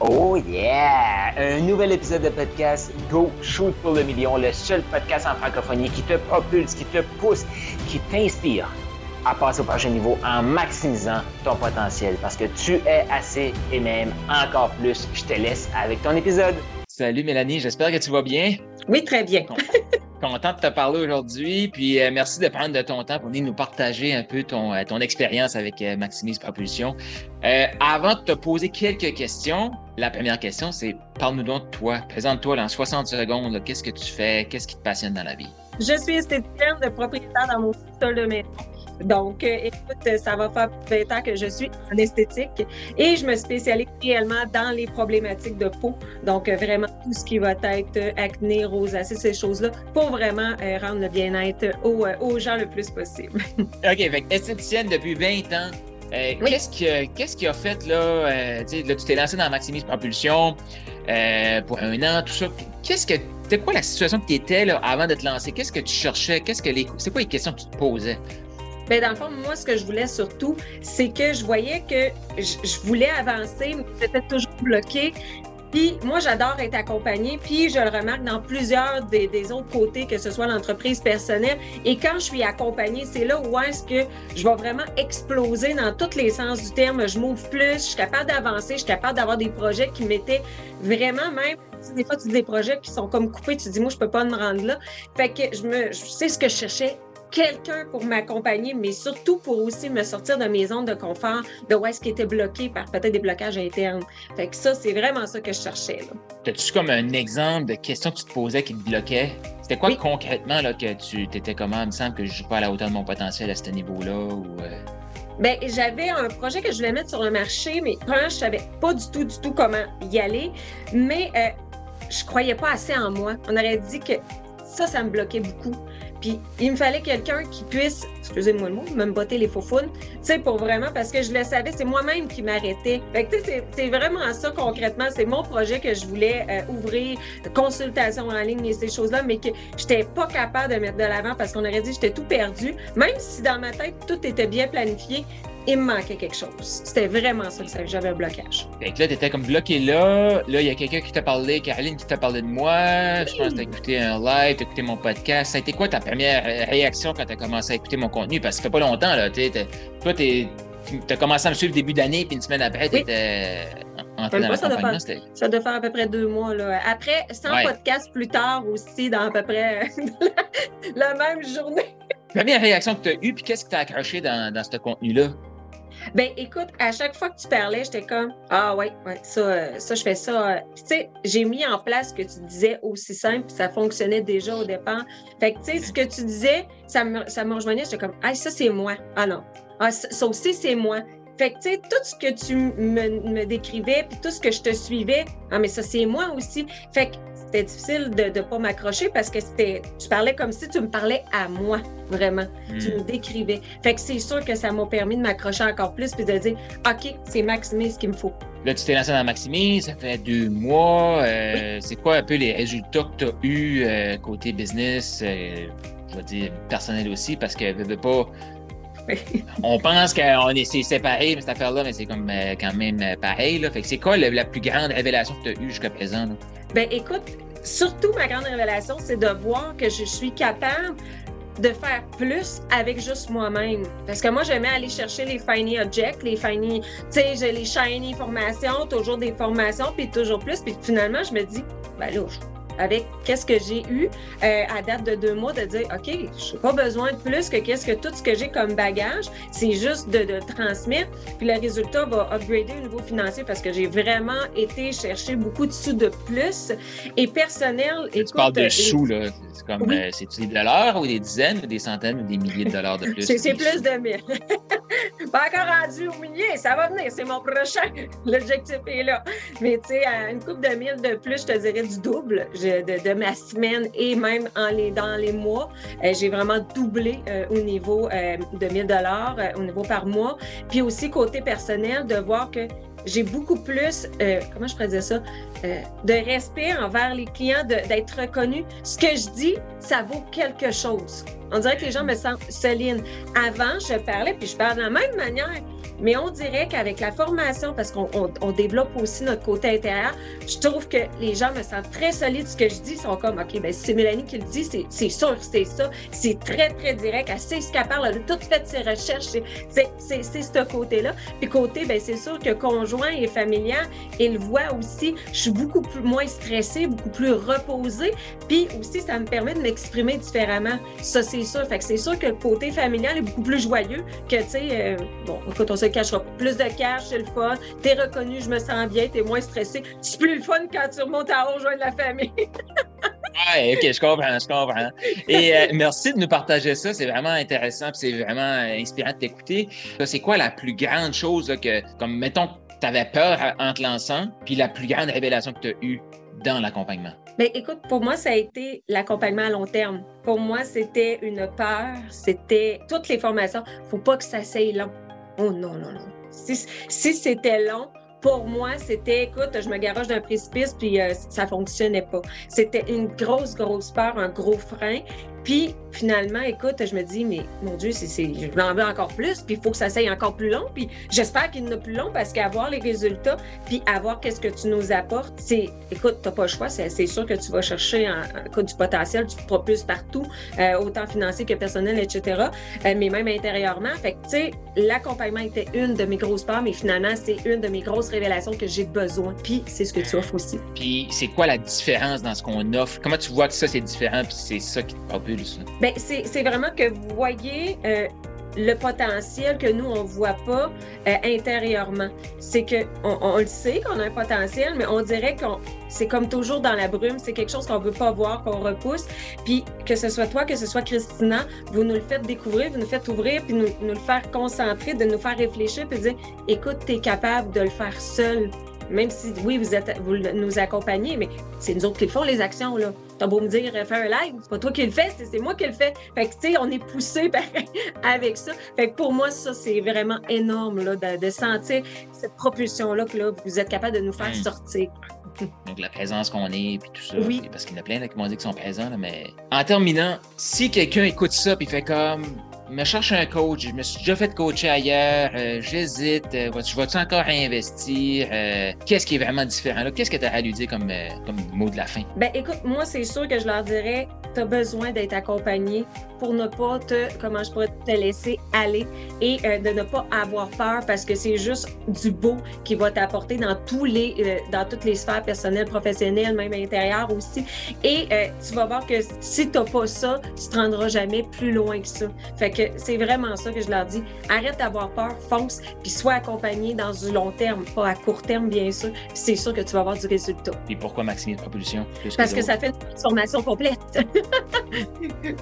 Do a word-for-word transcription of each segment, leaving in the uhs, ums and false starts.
Oh yeah! Un nouvel épisode de podcast Go Shoot pour le million, le seul podcast en francophonie qui te propulse, qui te pousse, qui t'inspire à passer au prochain niveau en maximisant ton potentiel parce que tu es assez et même encore plus. Je te laisse avec ton épisode. Salut Mélanie, j'espère que tu vas bien. Oui, très bien. Content de te parler aujourd'hui, puis euh, merci de prendre de ton temps pour venir nous partager un peu ton, euh, ton expérience avec euh, Maximise Propulsion. Euh, avant de te poser quelques questions, la première question, c'est parle-nous donc de toi. Présente-toi dans soixante secondes, là, qu'est-ce que tu fais, qu'est-ce qui te passionne dans la vie? Je suis esthéticienne de propriétaire dans mon Solo Mère. Donc, euh, écoute, ça va faire vingt ans que je suis en esthétique et je me spécialise réellement dans les problématiques de peau. Donc, euh, vraiment, tout ce qui va être acné, rosacée, ces choses-là, pour vraiment euh, rendre le bien-être aux, aux gens le plus possible. OK, fait esthéticienne depuis vingt ans. Euh, oui. qu'est-ce, que, qu'est-ce qui a fait, là, euh, là, tu t'es lancé dans Maximise Propulsion euh, pour un an, tout ça. Qu'est-ce que, c'était quoi la situation que tu étais là, avant de te lancer? Qu'est-ce que tu cherchais? Qu'est-ce que les, c'est quoi les questions que tu te posais? Bien, dans le fond, moi, ce que je voulais surtout, c'est que je voyais que je, je voulais avancer, mais c'était toujours bloqué. Puis moi, j'adore être accompagnée, puis je le remarque dans plusieurs des, des autres côtés, que ce soit l'entreprise personnelle. Et quand je suis accompagnée, c'est là où est-ce que je vais vraiment exploser dans tous les sens du terme. Je m'ouvre plus, je suis capable d'avancer, je suis capable d'avoir des projets qui m'étaient vraiment même... Des fois, tu dis des projets qui sont comme coupés, tu te dis « moi, je peux pas me rendre là ». Fait que je me, je sais ce que je cherchais. Quelqu'un pour m'accompagner, mais surtout pour aussi me sortir de mes zones de confort, de où est-ce qui était bloqué par peut-être des blocages internes. Fait que ça, c'est vraiment ça que je cherchais. Là. As-tu comme un exemple de questions que tu te posais qui te bloquaient? C'était quoi oui. concrètement là, que tu t'étais comment? Il me semble que je ne joue pas à la hauteur de mon potentiel à ce niveau-là ou... Euh... Bien, j'avais un projet que je voulais mettre sur le marché, mais premièrement, je ne savais pas du tout, du tout comment y aller, mais euh, je ne croyais pas assez en moi. On aurait dit que ça, ça me bloquait beaucoup. Puis, il me fallait quelqu'un qui puisse, excusez-moi le mot, me botter les faufounes, tu sais, pour vraiment, parce que je le savais, c'est moi-même qui m'arrêtais. Fait que, tu sais, c'est, c'est vraiment ça concrètement, c'est mon projet que je voulais euh, ouvrir, consultation en ligne et ces choses-là, mais que j'étais pas capable de mettre de l'avant parce qu'on aurait dit que j'étais tout perdu, même si dans ma tête, tout était bien planifié. Il me manquait quelque chose. C'était vraiment ça que j'avais un blocage. Fait que là, t'étais comme bloqué là. Là, il y a quelqu'un qui t'a parlé, Caroline qui t'a parlé de moi. Oui. Je pense que t'as écouté un live, t'as écouté mon podcast. Ça a été quoi ta première réaction quand t'as commencé à écouter mon contenu? Parce que ça fait pas longtemps, là. T'es, t'es, toi, t'es, t'as commencé à me suivre début d'année, puis une semaine après, t'étais... Oui. Moi, ça, doit faire, ça doit faire à peu près deux mois. Là. Après, cent ouais. podcasts plus tard aussi, dans à peu près la, la même journée. Première réaction que t'as eue, puis qu'est-ce que t'as accroché dans, dans ce contenu-là? Ben écoute, à chaque fois que tu parlais, j'étais comme « Ah ouais, ouais ça, ça, je fais ça. » Puis tu sais, j'ai mis en place ce que tu disais aussi simple, puis ça fonctionnait déjà au départ. Fait que tu sais, ce que tu disais, ça me, ça me rejoignait, j'étais comme « Ah, ça, c'est moi. Ah non. Ah, ça, ça aussi, c'est moi. » Fait que tu sais, tout ce que tu me, me décrivais, puis tout ce que je te suivais, « Ah, mais ça, c'est moi aussi. » Fait que c'était difficile de ne pas m'accrocher parce que c'était, tu parlais comme si tu me parlais à moi, vraiment. Mmh. Tu me décrivais. Fait que c'est sûr que ça m'a permis de m'accrocher encore plus puis de dire « OK, c'est Maximise qu'il me faut. » Là, tu t'es lancé dans Maximise, ça fait deux mois. Euh, oui. C'est quoi un peu les résultats que tu as eus euh, côté business, euh, je vais dire personnel aussi, parce que je veux pas... On pense qu'on est, c'est séparés, mais cette affaire-là, mais c'est comme euh, quand même euh, pareil. Là. Fait que c'est quoi la, la plus grande révélation que tu as eue jusqu'à présent? Là? Ben écoute, surtout ma grande révélation, c'est de voir que je suis capable de faire plus avec juste moi-même. Parce que moi, j'aimais aller chercher les shiny objects, les shiny, tu sais, j'ai les shiny formations, toujours des formations, puis toujours plus. Puis finalement, je me dis, ben là, avec qu'est-ce que j'ai eu euh, à date de deux mois, de dire « OK, je n'ai pas besoin de plus que qu'est-ce que tout ce que j'ai comme bagage, c'est juste de, de transmettre. » Puis le résultat va upgrader au niveau financier parce que j'ai vraiment été chercher beaucoup de sous de plus. Et personnel... Écoute, tu parles de euh, sous, là. C'est comme, oui. euh, c'est-tu des dollars ou des dizaines ou des centaines ou des milliers de dollars de plus? c'est, c'est plus de mille. Pas encore rendu au millier, ça va venir, c'est mon prochain. L'objectif est là. Mais tu sais, à une couple de mille de plus, je te dirais du double. De, de ma semaine et même en les, dans les mois. Euh, j'ai vraiment doublé euh, au niveau euh, de mille dollars euh, au niveau par mois. Puis aussi, côté personnel, de voir que j'ai beaucoup plus, euh, comment je pourrais dire ça, euh, de respect envers les clients, de, d'être reconnue. Ce que je dis, ça vaut quelque chose. On dirait que les gens me sentent Céline. Avant, je parlais, puis je parle de la même manière. Mais on dirait qu'avec la formation, parce qu'on on, on développe aussi notre côté intérieur, je trouve que les gens me sentent très solide. Ce que je dis, ils sont comme, OK, ben si c'est Mélanie qui le dit, c'est, c'est sûr, c'est ça. C'est très, très direct. Elle sait ce qu'elle parle. Elle a toutes fait ses recherches. C'est, c'est, c'est, c'est ce côté-là. Puis côté, ben c'est sûr que conjoint et familial, ils le voient aussi. Je suis beaucoup plus, moins stressée, beaucoup plus reposée. Puis aussi, ça me permet de m'exprimer différemment. Ça, c'est sûr. Fait que c'est sûr que le côté familial est beaucoup plus joyeux que, tu sais, euh, bon, écoute, on se le cachera pas. Plus de cash, c'est le fun. T'es reconnu, je me sens bien, t'es moins stressé. C'est plus le fun quand tu remontes à rejoindre la famille. Ouais, OK, je comprends, je comprends. Et euh, merci de nous partager ça. C'est vraiment intéressant puis c'est vraiment euh, inspirant de t'écouter. C'est quoi la plus grande chose là, que, comme, mettons, t'avais peur en te lançant puis la plus grande révélation que t'as eue dans l'accompagnement? Bien, écoute, pour moi, ça a été l'accompagnement à long terme. Pour moi, c'était une peur, c'était toutes les formations. Il ne faut pas que ça soit long. Oh non, non, non. Si, si c'était long, pour moi, c'était, écoute, je me garoche d'un précipice, puis euh, ça ne fonctionnait pas. C'était une grosse, grosse peur, un gros frein. Puis, finalement, écoute, je me dis, mais mon Dieu, c'est, c'est, je m'en veux encore plus, puis il faut que ça soit encore plus long, puis j'espère qu'il n'est plus long, parce qu'avoir les résultats, puis avoir qu'est-ce que tu nous apportes, c'est, écoute, t'as pas le choix, c'est, c'est sûr que tu vas chercher en, en, du potentiel, tu te propulses partout, euh, autant financier que personnel, et cetera, euh, mais même intérieurement. Fait que, tu sais, l'accompagnement était une de mes grosses peurs, mais finalement, c'est une de mes grosses révélations que j'ai besoin, puis c'est ce que tu offres aussi. Puis, c'est quoi la différence dans ce qu'on offre? Comment tu vois que ça, c'est différent, puis c'est ça qui te propulse? Bien, c'est, c'est vraiment que vous voyez euh, le potentiel que nous, on ne voit pas euh, intérieurement. C'est qu'on on le sait qu'on a un potentiel, mais on dirait qu'on c'est comme toujours dans la brume, c'est quelque chose qu'on ne veut pas voir, qu'on repousse. Puis que ce soit toi, que ce soit Christina, vous nous le faites découvrir, vous nous faites ouvrir, puis nous, nous le faire concentrer, de nous faire réfléchir, puis dire « Écoute, tu es capable de le faire seul ». Même si, oui, vous, êtes, vous nous accompagnez, mais c'est nous autres qui le font, les actions, là. T'as beau me dire, fais un live, c'est pas toi qui le fais, c'est, c'est moi qui le fais. Fait que, tu sais, on est poussé avec ça. Fait que pour moi, ça, c'est vraiment énorme, là, de, de sentir cette propulsion-là, que là, vous êtes capable de nous faire mmh. sortir. Donc, la présence qu'on est, puis tout ça. Oui. Parce qu'il y en a plein là, qui m'ont dit qu'ils sont présents, là, mais... En terminant, si quelqu'un écoute ça, puis fait comme... me cherche un coach, je me suis déjà fait coacher ailleurs, euh, j'hésite, euh, je vais-tu encore investir? Euh, qu'est-ce qui est vraiment différent là? Qu'est-ce que tu as à lui dire comme, euh, comme mot de la fin? Bien, écoute, moi, c'est sûr que je leur dirais, tu as besoin d'être accompagné pour ne pas te, comment je pourrais te laisser aller et euh, de ne pas avoir peur, parce que c'est juste du beau qui va t'apporter dans tous les, euh, dans toutes les sphères personnelles, professionnelles, même intérieures aussi. Et euh, tu vas voir que si tu n'as pas ça, tu ne te rendras jamais plus loin que ça. Fait que c'est vraiment ça que je leur dis. Arrête d'avoir peur, fonce, puis sois accompagné dans du long terme, pas à court terme, bien sûr. Puis c'est sûr que tu vas avoir du résultat. Et pourquoi Maximiser Propulsion? Parce que, que ça fait une transformation complète.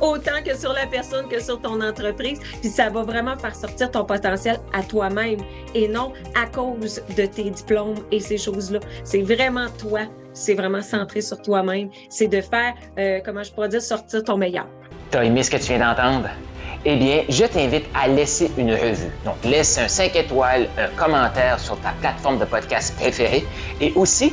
Autant que sur la personne que sur ton entreprise. Puis ça va vraiment faire sortir ton potentiel à toi-même et non à cause de tes diplômes et ces choses-là. C'est vraiment toi. C'est vraiment centré sur toi-même. C'est de faire, euh, comment je pourrais dire, sortir ton meilleur. T'as aimé ce que tu viens d'entendre? Eh bien, je t'invite à laisser une revue. Donc, laisse un cinq étoiles, un commentaire sur ta plateforme de podcast préférée. Et aussi,